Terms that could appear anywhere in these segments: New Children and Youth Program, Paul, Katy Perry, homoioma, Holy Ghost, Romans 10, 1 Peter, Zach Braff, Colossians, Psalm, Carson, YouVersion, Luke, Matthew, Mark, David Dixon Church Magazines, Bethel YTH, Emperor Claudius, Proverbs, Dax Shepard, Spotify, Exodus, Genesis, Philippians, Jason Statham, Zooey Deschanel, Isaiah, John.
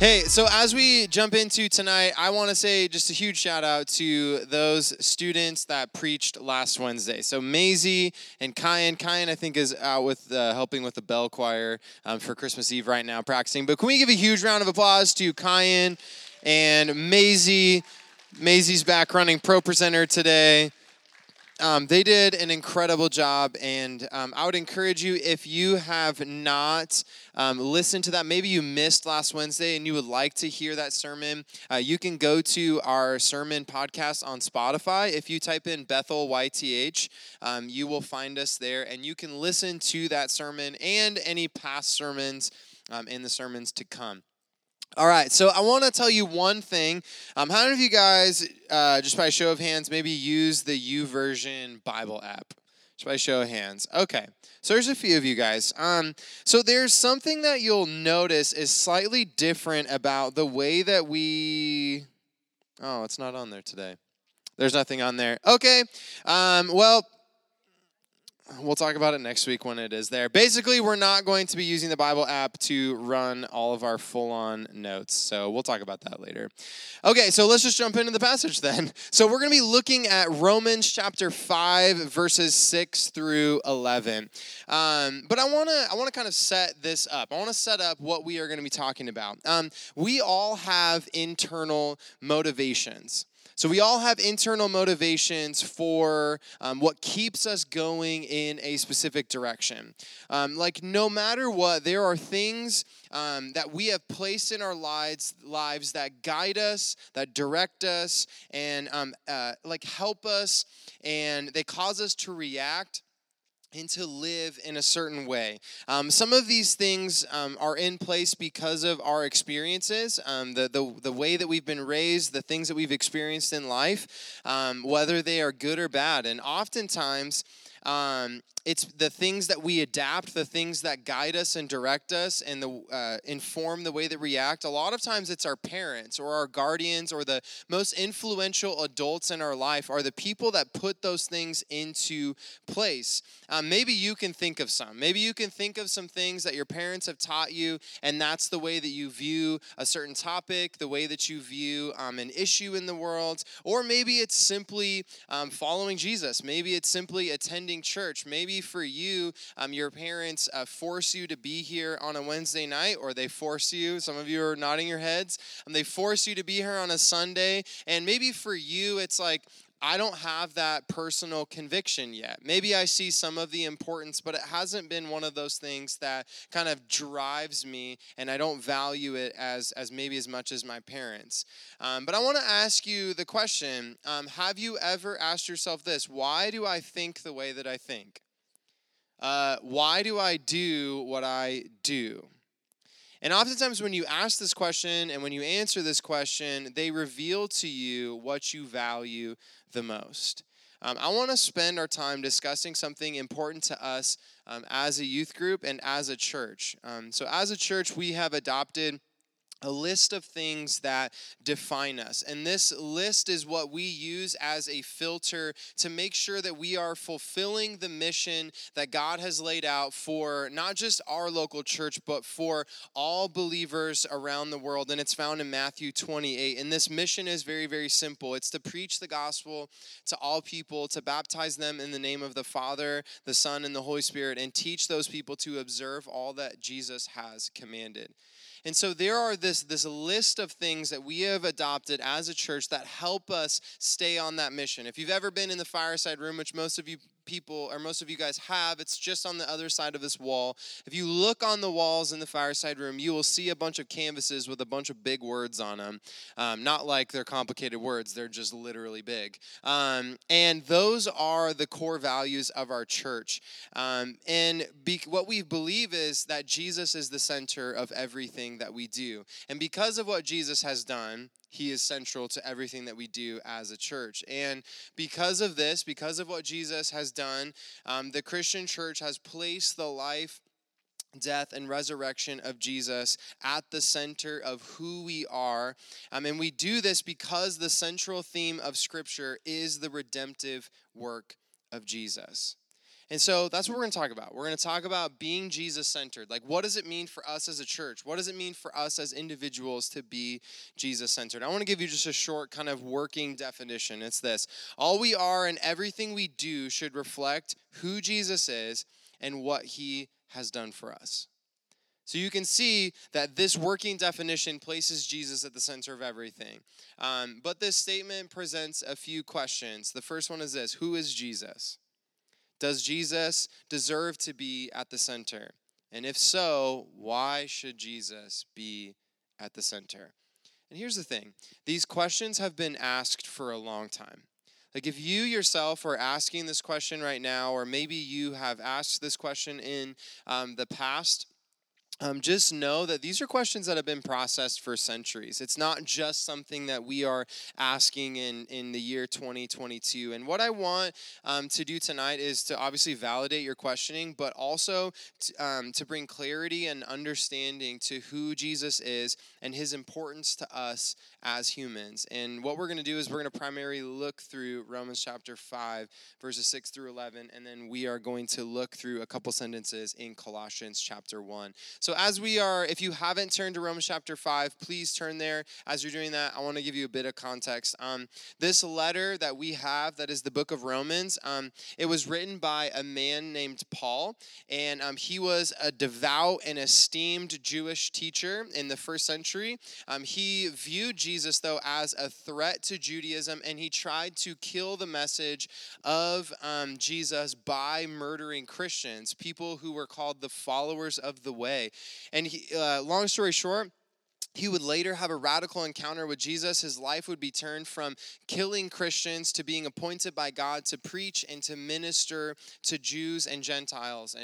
Hey, so as we jump into tonight, I want to say just a huge shout out to those students that preached last Wednesday. So Maisie and Kyan. Kyan, I think, is out with helping with the bell choir for Christmas Eve right now, practicing. But can we give a huge round of applause to Kyan and Maisie? Maisie's back running Pro Presenter today. They did an incredible job, and I would encourage you, if you have not listened to that, maybe you missed last Wednesday and you would like to hear that sermon, you can go to our sermon podcast on Spotify. If you type in Bethel YTH, you will find us there, and you can listen to that sermon and any past sermons in the sermons to come. All right, so I want to tell you one thing. How many of you guys, just by show of hands, maybe use the YouVersion Bible app? Just by show of hands. Okay, so there's a few of you guys. So there's something that you'll notice is slightly different about the way that we... Oh, it's not on there today. There's nothing on there. Okay, well... We'll talk about it next week when it is there. Basically, we're not going to be using the Bible app to run all of our full-on notes, so we'll talk about that later. Okay, so let's just jump into the passage then. So we're going to be looking at Romans chapter 5, verses 6 through 11. But I want to kind of set this up. I want to set up what we are going to be talking about. We all have internal motivations. So we all have internal motivations for what keeps us going in a specific direction. Like no matter what, there are things that we have placed in our lives that guide us, that direct us, and like help us, and they cause us to react and to live in a certain way. Some of these things are in place because of our experiences, the way that we've been raised, the things that we've experienced in life, whether they are good or bad. And oftentimes, it's the things that we adapt, the things that guide us and direct us and inform the way that we react. A lot of times it's our parents or our guardians or the most influential adults in our life are the people that put those things into place. Maybe you can think of some. Maybe you can think of some things that your parents have taught you, and that's the way that you view a certain topic, the way that you view an issue in the world. Or maybe it's simply following Jesus. Maybe it's simply attending church. Maybe for you, your parents force you to be here on a Wednesday night, or they force you, some of you are nodding your heads, and they force you to be here on a Sunday. And maybe for you, it's like, I don't have that personal conviction yet. Maybe I see some of the importance, but it hasn't been one of those things that kind of drives me, and I don't value it as maybe as much as my parents. But I want to ask you the question, have you ever asked yourself this? Why do I think the way that I think? Why do I do what I do? And oftentimes when you ask this question and when you answer this question, they reveal to you what you value the most. I want to spend our time discussing something important to us as a youth group and as a church. So as a church, we have adopted a list of things that define us. And this list is what we use as a filter to make sure that we are fulfilling the mission that God has laid out for not just our local church, but for all believers around the world. And it's found in Matthew 28. And this mission is very, very simple. It's to preach the gospel to all people, to baptize them in the name of the Father, the Son, and the Holy Spirit, and teach those people to observe all that Jesus has commanded. And so there are this list of things that we have adopted as a church that help us stay on that mission. If you've ever been in the fireside room, which most of you guys have, it's just on the other side of this wall. If you look on the walls in the fireside room, you will see a bunch of canvases with a bunch of big words on them. Not like they're complicated words, they're just literally big. And those are the core values of our church. What we believe is that Jesus is the center of everything that we do. And because of what Jesus has done, He is central to everything that we do as a church. And because of this, because of what Jesus has done, the Christian church has placed the life, death, and resurrection of Jesus at the center of who we are. And we do this because the central theme of Scripture is the redemptive work of Jesus. And so that's what we're going to talk about. We're going to talk about being Jesus-centered. Like, what does it mean for us as a church? What does it mean for us as individuals to be Jesus-centered? I want to give you just a short kind of working definition. It's this. All we are and everything we do should reflect who Jesus is and what he has done for us. So you can see that this working definition places Jesus at the center of everything. But this statement presents a few questions. The first one is this. Who is Jesus? Does Jesus deserve to be at the center? And if so, why should Jesus be at the center? And here's the thing. These questions have been asked for a long time. Like if you yourself are asking this question right now, or maybe you have asked this question in the past, just know that these are questions that have been processed for centuries. It's not just something that we are asking in the year 2022. And what I want to do tonight is to obviously validate your questioning, but also to bring clarity and understanding to who Jesus is and his importance to us as humans. And what we're going to do is we're going to primarily look through Romans chapter 5, verses 6 through 11, and then we are going to look through a couple sentences in Colossians chapter 1. So as we are, if you haven't turned to Romans chapter 5, please turn there. As you're doing that, I want to give you a bit of context. This letter that we have, that is the book of Romans, it was written by a man named Paul, and he was a devout and esteemed Jewish teacher in the first century. He viewed Jesus, though, as a threat to Judaism, and he tried to kill the message of Jesus by murdering Christians, people who were called the followers of the way. And he, long story short, he would later have a radical encounter with Jesus. His life would be turned from killing Christians to being appointed by God to preach and to minister to Jews and Gentiles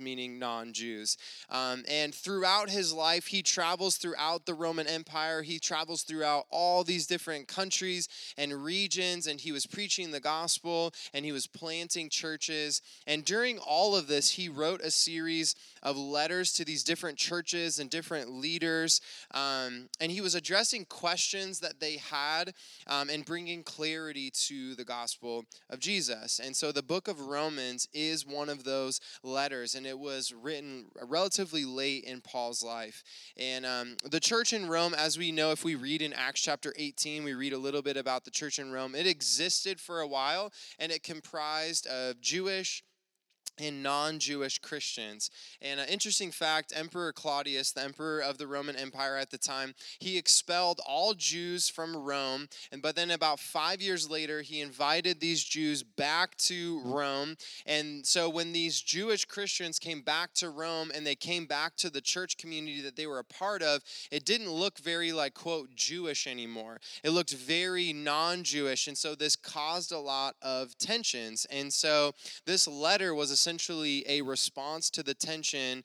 meaning non-Jews. And throughout his life, he travels throughout the Roman Empire. He travels throughout all these different countries and regions, and he was preaching the gospel, and he was planting churches. And during all of this, he wrote a series of letters to these different churches and different leaders. And he was addressing questions that they had and bringing clarity to the gospel of Jesus. And so the book of Romans is one of those letters, and it was written relatively late in Paul's life. And the church in Rome, as we know, if we read in Acts chapter 18, we read a little bit about the church in Rome. It existed for a while, and it comprised of Jewish and non-Jewish Christians. And an interesting fact, Emperor Claudius, the emperor of the Roman Empire at the time, he expelled all Jews from Rome. But then about 5 years later, he invited these Jews back to Rome. And so when these Jewish Christians came back to Rome and they came back to the church community that they were a part of, it didn't look very like, quote, Jewish anymore. It looked very non-Jewish. And so this caused a lot of tensions. And so this letter was essentially a response to the tension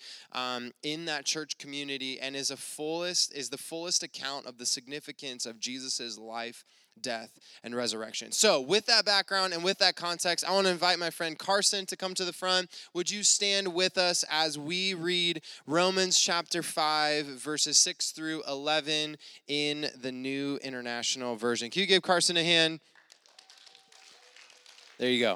in that church community, and is the fullest account of the significance of Jesus's life, death, and resurrection. So with that background and with that context, I want to invite my friend Carson to come to the front. Would you stand with us as we read Romans chapter 5, verses 6 through 11 in the New International Version? Can you give Carson a hand? There you go.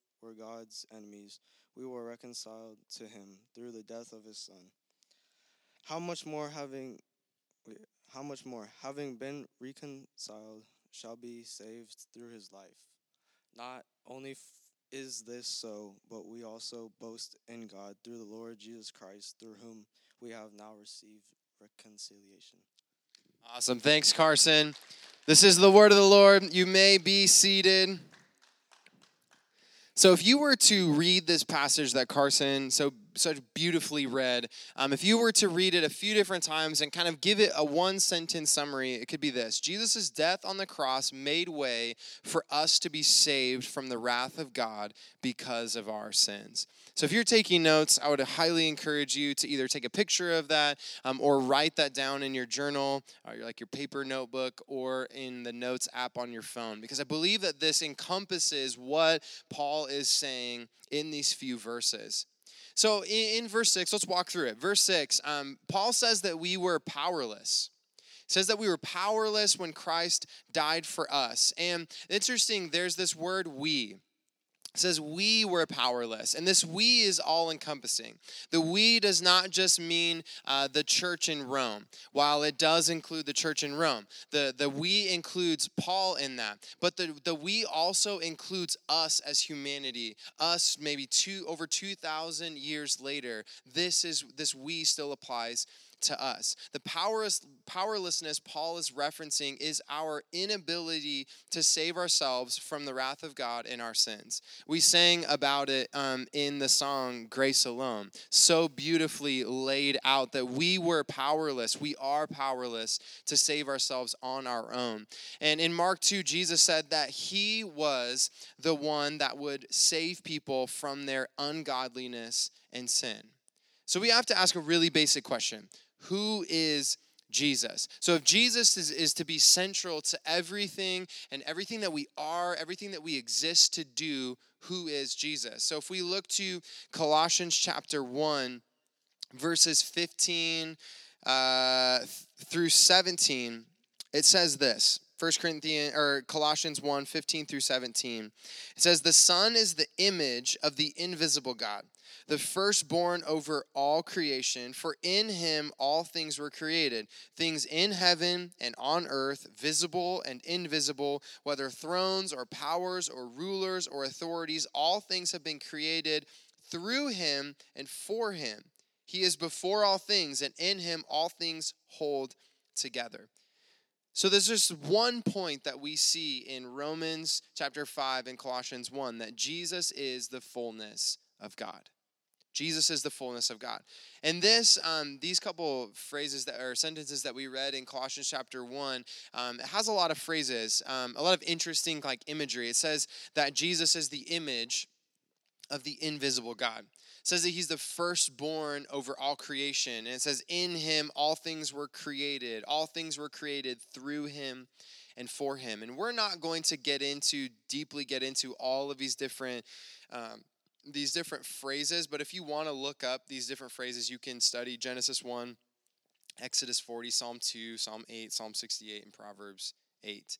were God's enemies, we were reconciled to him through the death of his son. How much more having been reconciled, shall be saved through his life. Not only is this so, but we also boast in God through the Lord Jesus Christ, through whom we have now received reconciliation. Awesome. Thanks, Carson. This is the word of the Lord. You may be seated. So if you were to read this passage that Carson so such beautifully read. If you were to read it a few different times and kind of give it a one-sentence summary, it could be this. Jesus' death on the cross made way for us to be saved from the wrath of God because of our sins. So if you're taking notes, I would highly encourage you to either take a picture of that or write that down in your journal, or like your paper notebook, or in the notes app on your phone, because I believe that this encompasses what Paul is saying in these few verses. So in verse 6, let's walk through it. Verse 6, Paul says that we were powerless. It says that we were powerless when Christ died for us. And interesting, there's this word we. It says we were powerless, and this we is all-encompassing. The we does not just mean the church in Rome, while it does include the church in Rome. The we includes Paul in that, but the we also includes us as humanity, us maybe over 2,000 years later. This we still applies to us. The powerlessness Paul is referencing is our inability to save ourselves from the wrath of God in our sins. We sang about it in the song Grace Alone, so beautifully laid out that we were powerless. We are powerless to save ourselves on our own. And in Mark 2, Jesus said that he was the one that would save people from their ungodliness and sin. So we have to ask a really basic question. Who is Jesus? So if Jesus is to be central to everything and everything that we are, everything that we exist to do, who is Jesus? So if we look to Colossians chapter 1, verses 15 through 17, it says this. Colossians 1, 15 through 17. It says, the Son is the image of the invisible God, the firstborn over all creation, for in him all things were created, things in heaven and on earth, visible and invisible, whether thrones or powers or rulers or authorities, all things have been created through him and for him. He is before all things, and in him all things hold together. So there's just one point that we see in Romans chapter 5 and Colossians 1, that Jesus is the fullness of God. Jesus is the fullness of God. And this, these couple phrases that or sentences that we read in Colossians chapter 1, it has a lot of phrases, a lot of interesting like imagery. It says that Jesus is the image of the invisible God. It says that he's the firstborn over all creation. And it says, in him, all things were created. All things were created through him and for him. And we're not going to deeply get into all of these different phrases. But if you want to look up these different phrases, you can study Genesis 1, Exodus 40, Psalm 2, Psalm 8, Psalm 68, and Proverbs 8.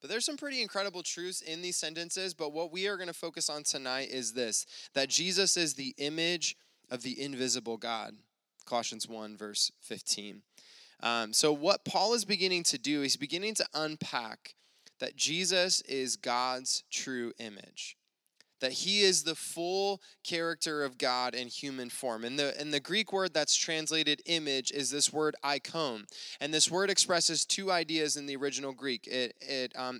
But there's some pretty incredible truths in these sentences, but what we are going to focus on tonight is this, that Jesus is the image of the invisible God, Colossians 1, verse 15. So what Paul is beginning to do, he's beginning to unpack that Jesus is God's true image, that he is the full character of God in human form. And the Greek word that's translated image is this word ikon. And this word expresses two ideas in the original Greek. It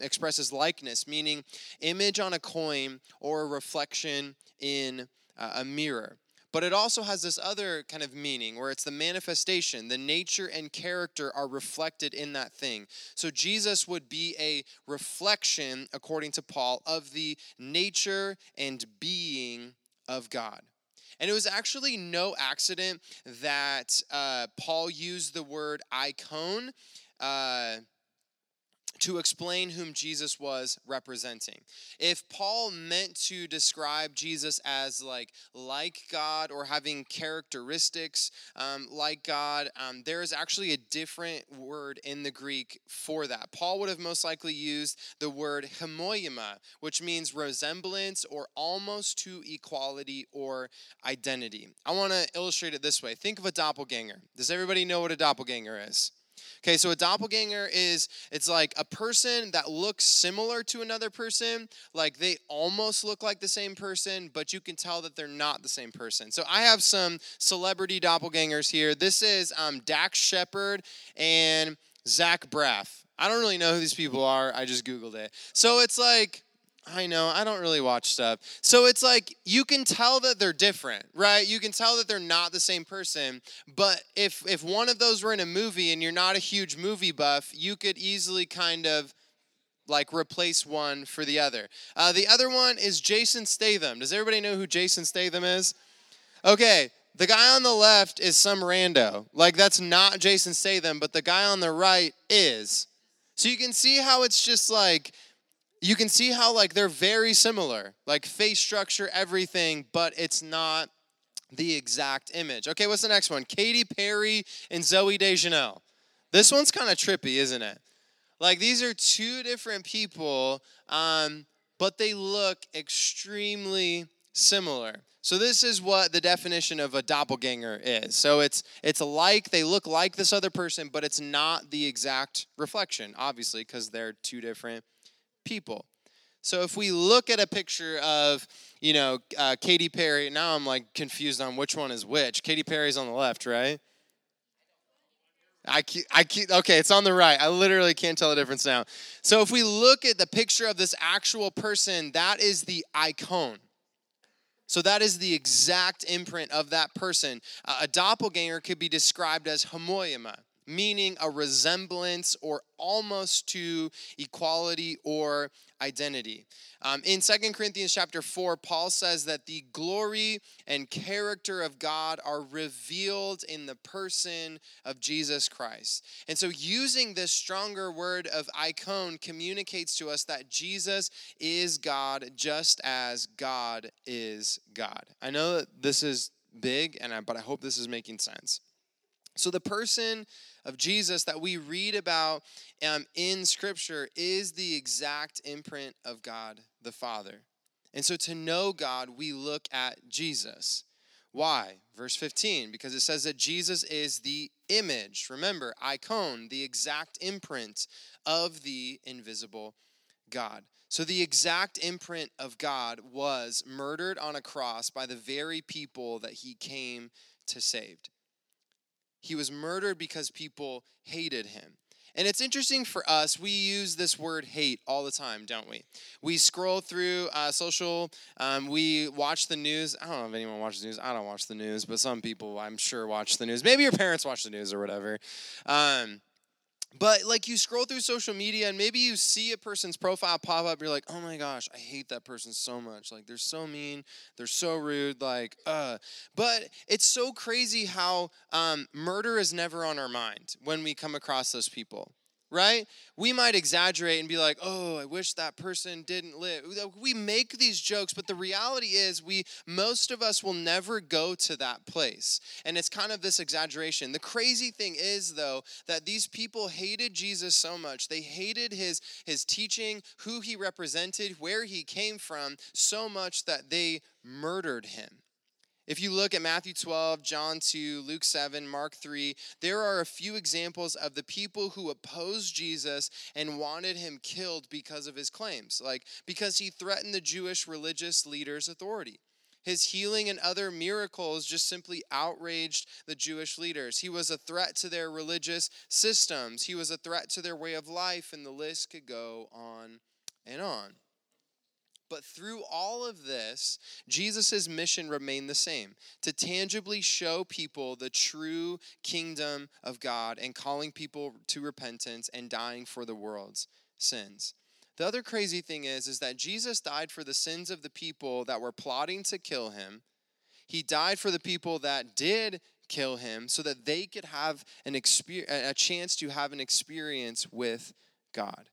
expresses likeness, meaning image on a coin or a reflection in a mirror. But it also has this other kind of meaning where it's the manifestation, the nature and character are reflected in that thing. So Jesus would be a reflection, according to Paul, of the nature and being of God. And it was actually no accident that Paul used the word icon to explain whom Jesus was representing. If Paul meant to describe Jesus as like God or having characteristics like God, there is actually a different word in the Greek for that. Paul would have most likely used the word homoiema, which means resemblance or almost to equality or identity. I want to illustrate it this way. Think of a doppelganger. Does everybody know what a doppelganger is? Okay, so a doppelganger it's like a person that looks similar to another person, like they almost look like the same person, but you can tell that they're not the same person. So I have some celebrity doppelgangers here. This is Dax Shepard and Zach Braff. I don't really know who these people are. I just Googled it. So it's like I know, I don't really watch stuff. So it's like, you can tell that they're different, right? You can tell that they're not the same person. But if one of those were in a movie and you're not a huge movie buff, you could easily kind of like replace one for the other. The other one is Jason Statham. Does everybody know who Jason Statham is? Okay, the guy on the left is some rando. Like, that's not Jason Statham, but the guy on the right is. So you can see how it's just like, you can see how, like, they're very similar, like face structure, everything, but it's not the exact image. Okay, what's the next one? Katy Perry and Zooey Deschanel. This one's kind of trippy, isn't it? Like, these are two different people, but they look extremely similar. So this is what the definition of a doppelganger is. So it's like, they look like this other person, but it's not the exact reflection, obviously, because they're two different people. So if we look at a picture of, you know, Katy Perry, now I'm like confused on which one is which. Katy Perry's on the left, right? Okay, it's on the right. I literally can't tell the difference now. So if we look at the picture of this actual person, that is the icon. So that is the exact imprint of that person. A doppelganger could be described as homoioma, meaning a resemblance or almost to equality or identity. In 2 Corinthians chapter 4, Paul says that the glory and character of God are revealed in the person of Jesus Christ. And so using this stronger word of icon communicates to us that Jesus is God just as God is God. I know that this is big, but I hope this is making sense. So the person of Jesus that we read about in Scripture is the exact imprint of God the Father. And so to know God, we look at Jesus. Why? Verse 15, because it says that Jesus is the image, remember, icon, the exact imprint of the invisible God. So the exact imprint of God was murdered on a cross by the very people that he came to save. He was murdered because people hated him. And it's interesting for us, we use this word hate all the time, don't we? We scroll through social, we watch the news. I don't know if anyone watches the news. I don't watch the news, but some people I'm sure watch the news. Maybe your parents watch the news or whatever. But like you scroll through social media and maybe you see a person's profile pop up. You're like, oh my gosh, I hate that person so much. Like, they're so mean. They're so rude. But it's so crazy how murder is never on our mind when we come across those people, right? We might exaggerate and be like, oh, I wish that person didn't live. We make these jokes, but the reality is most of us will never go to that place. And it's kind of this exaggeration. The crazy thing is, though, that these people hated Jesus so much. They hated his teaching, who he represented, where he came from, so much that they murdered him. If you look at Matthew 12, John 2, Luke 7, Mark 3, there are a few examples of the people who opposed Jesus and wanted him killed because of his claims, like because he threatened the Jewish religious leaders' authority. His healing and other miracles just simply outraged the Jewish leaders. He was a threat to their religious systems. He was a threat to their way of life, and the list could go on and on. But through all of this, Jesus' mission remained the same, to tangibly show people the true kingdom of God and calling people to repentance and dying for the world's sins. The other crazy thing is that Jesus died for the sins of the people that were plotting to kill him. He died for the people that did kill him so that they could have a chance to have an experience with God.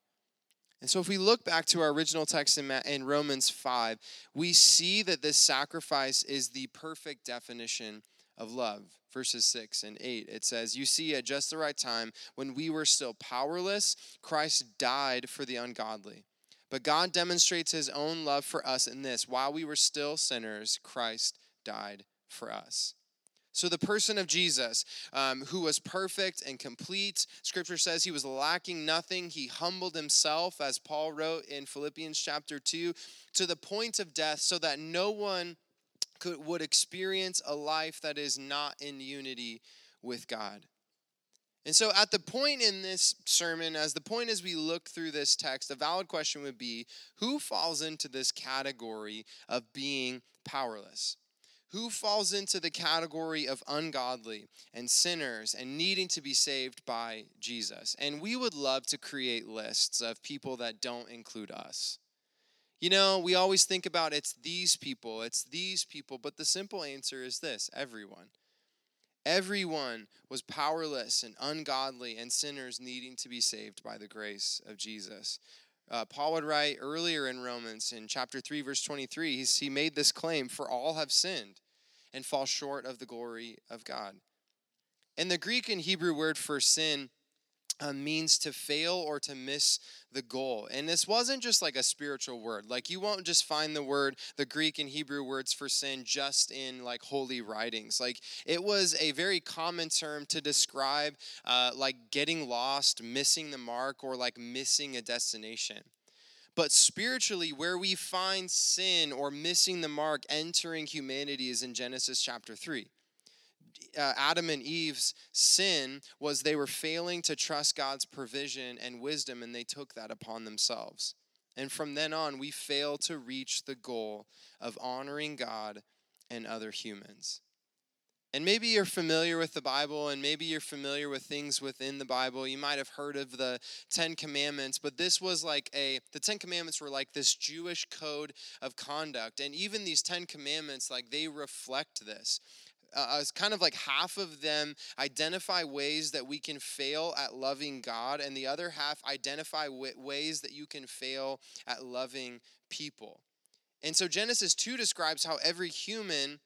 And so if we look back to our original text in Romans 5, we see that this sacrifice is the perfect definition of love. Verses 6 and 8, it says, "You see, at just the right time, when we were still powerless, Christ died for the ungodly. But God demonstrates his own love for us in this: while we were still sinners, Christ died for us." So the person of Jesus, who was perfect and complete, Scripture says he was lacking nothing. He humbled himself, as Paul wrote in Philippians chapter 2, to the point of death, so that no one would experience a life that is not in unity with God. And so at the point in this sermon, as the point as we look through this text, a valid question would be, who falls into this category of being powerless? Who falls into the category of ungodly and sinners and needing to be saved by Jesus? And we would love to create lists of people that don't include us. You know, we always think about it's these people, but the simple answer is this: everyone. Everyone was powerless and ungodly and sinners needing to be saved by the grace of Jesus. Paul would write earlier in Romans, in chapter 3, verse 23, he made this claim, "For all have sinned and fall short of the glory of God." And the Greek and Hebrew word for sin means to fail or to miss the goal. And this wasn't just like a spiritual word. Like, you won't just find the Greek and Hebrew words for sin just in like holy writings. Like, it was a very common term to describe like getting lost, missing the mark, or like missing a destination. But spiritually, where we find sin or missing the mark entering humanity is in Genesis chapter 3. Adam and Eve's sin was they were failing to trust God's provision and wisdom, and they took that upon themselves. And from then on, we fail to reach the goal of honoring God and other humans. And maybe you're familiar with the Bible, and maybe you're familiar with things within the Bible. You might have heard of the Ten Commandments, but this was like the Ten Commandments were like this Jewish code of conduct. And even these Ten Commandments, like, they reflect this. It's kind of like half of them identify ways that we can fail at loving God, and the other half identify ways that you can fail at loving people. And so Genesis 2 describes how every human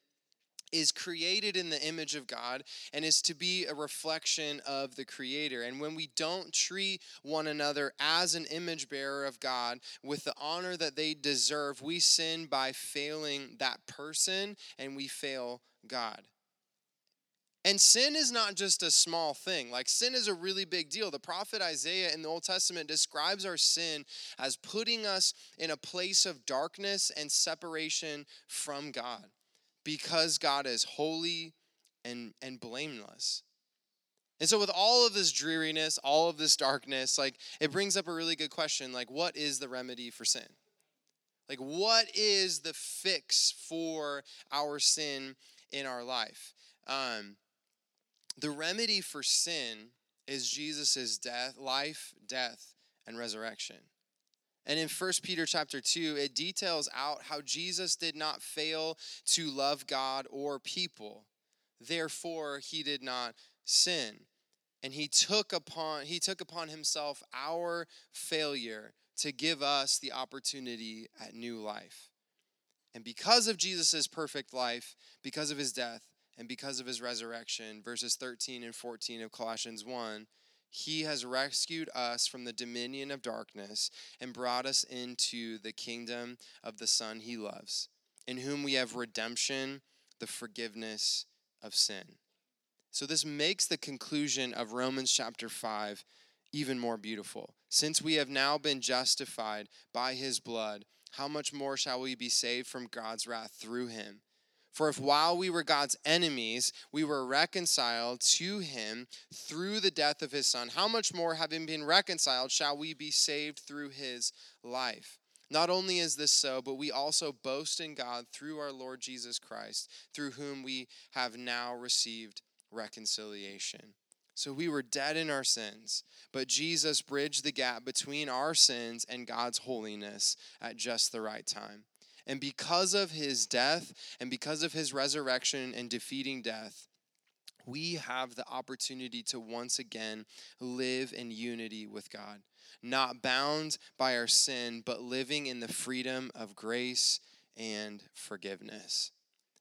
is created in the image of God and is to be a reflection of the Creator. And when we don't treat one another as an image bearer of God with the honor that they deserve, we sin by failing that person, and we fail God. And sin is not just a small thing. Like, sin is a really big deal. The prophet Isaiah in the Old Testament describes our sin as putting us in a place of darkness and separation from God, because God is holy and blameless. And so with all of this dreariness, all of this darkness, like, it brings up a really good question. Like, what is the remedy for sin? Like, what is the fix for our sin in our life? The remedy for sin is Jesus' life, death, and resurrection. And in 1 Peter chapter 2, it details out how Jesus did not fail to love God or people. Therefore, he did not sin. And he took upon himself our failure to give us the opportunity at new life. And because of Jesus' perfect life, because of his death, and because of his resurrection, verses 13 and 14 of Colossians 1, he has rescued us from the dominion of darkness and brought us into the kingdom of the Son he loves, in whom we have redemption, the forgiveness of sin. So this makes the conclusion of Romans chapter 5 even more beautiful. Since we have now been justified by his blood, how much more shall we be saved from God's wrath through him? For if while we were God's enemies, we were reconciled to him through the death of his Son, how much more, having been reconciled, shall we be saved through his life? Not only is this so, but we also boast in God through our Lord Jesus Christ, through whom we have now received reconciliation. So we were dead in our sins, but Jesus bridged the gap between our sins and God's holiness at just the right time. And because of his death and because of his resurrection and defeating death, we have the opportunity to once again live in unity with God, not bound by our sin, but living in the freedom of grace and forgiveness.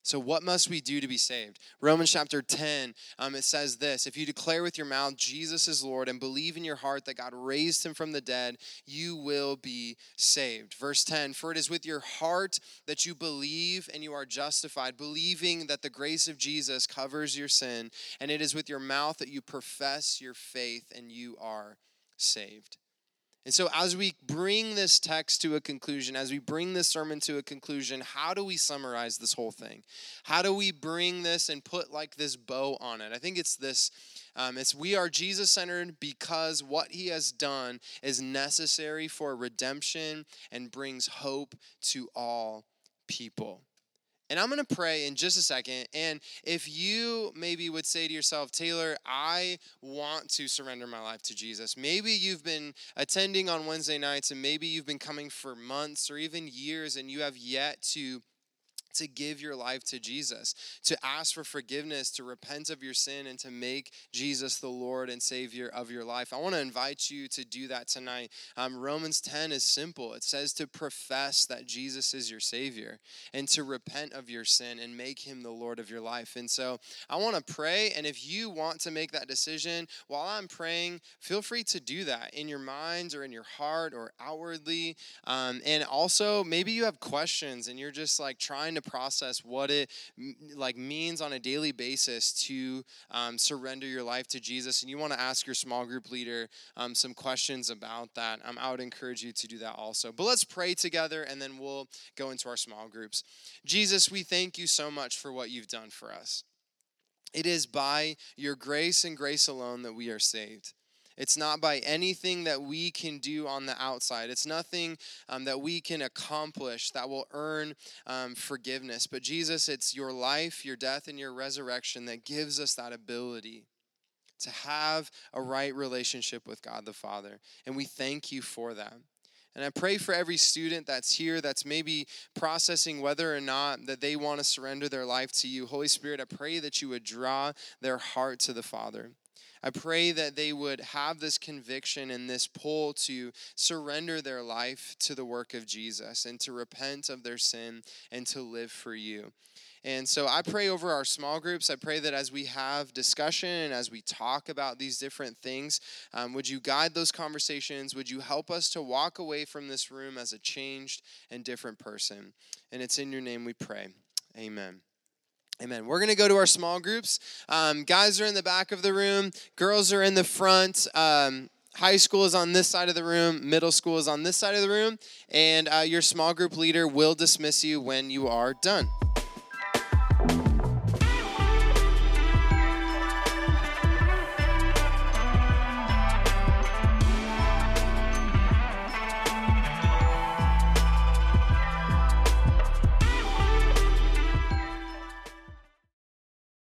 So what must we do to be saved? Romans chapter 10, it says this: if you declare with your mouth Jesus is Lord and believe in your heart that God raised him from the dead, you will be saved. Verse 10, for it is with your heart that you believe and you are justified, believing that the grace of Jesus covers your sin, and it is with your mouth that you profess your faith and you are saved. And so as we bring this text to a conclusion, as we bring this sermon to a conclusion, how do we summarize this whole thing? How do we bring this and put like this bow on it? I think it's this, we are Jesus-centered because what he has done is necessary for redemption and brings hope to all people. And I'm going to pray in just a second. And if you maybe would say to yourself, Taylor, I want to surrender my life to Jesus. Maybe you've been attending on Wednesday nights and maybe you've been coming for months or even years and you have yet to give your life to Jesus, to ask for forgiveness, to repent of your sin, and to make Jesus the Lord and Savior of your life. I want to invite you to do that tonight. Romans 10 is simple. It says to profess that Jesus is your Savior and to repent of your sin and make him the Lord of your life. And so I want to pray, and if you want to make that decision while I'm praying, feel free to do that in your mind or in your heart or outwardly. And also, maybe you have questions and you're just like trying to process what it like means on a daily basis to surrender your life to Jesus, and you want to ask your small group leader some questions about that. I would encourage you to do that also. But let's pray together, and then we'll go into our small groups. Jesus, we thank you so much for what you've done for us. It is by your grace and grace alone that we are saved. It's not by anything that we can do on the outside. It's nothing that we can accomplish that will earn forgiveness. But Jesus, it's your life, your death, and your resurrection that gives us that ability to have a right relationship with God the Father. And we thank you for that. And I pray for every student that's here that's maybe processing whether or not that they want to surrender their life to you. Holy Spirit, I pray that you would draw their heart to the Father. I pray that they would have this conviction and this pull to surrender their life to the work of Jesus and to repent of their sin and to live for you. And so I pray over our small groups. I pray that as we have discussion and as we talk about these different things, would you guide those conversations? Would you help us to walk away from this room as a changed and different person? And it's in your name we pray. Amen. Amen. We're going to go to our small groups. Guys are in the back of the room. Girls are in the front. High school is on this side of the room. Middle school is on this side of the room. And your small group leader will dismiss you when you are done.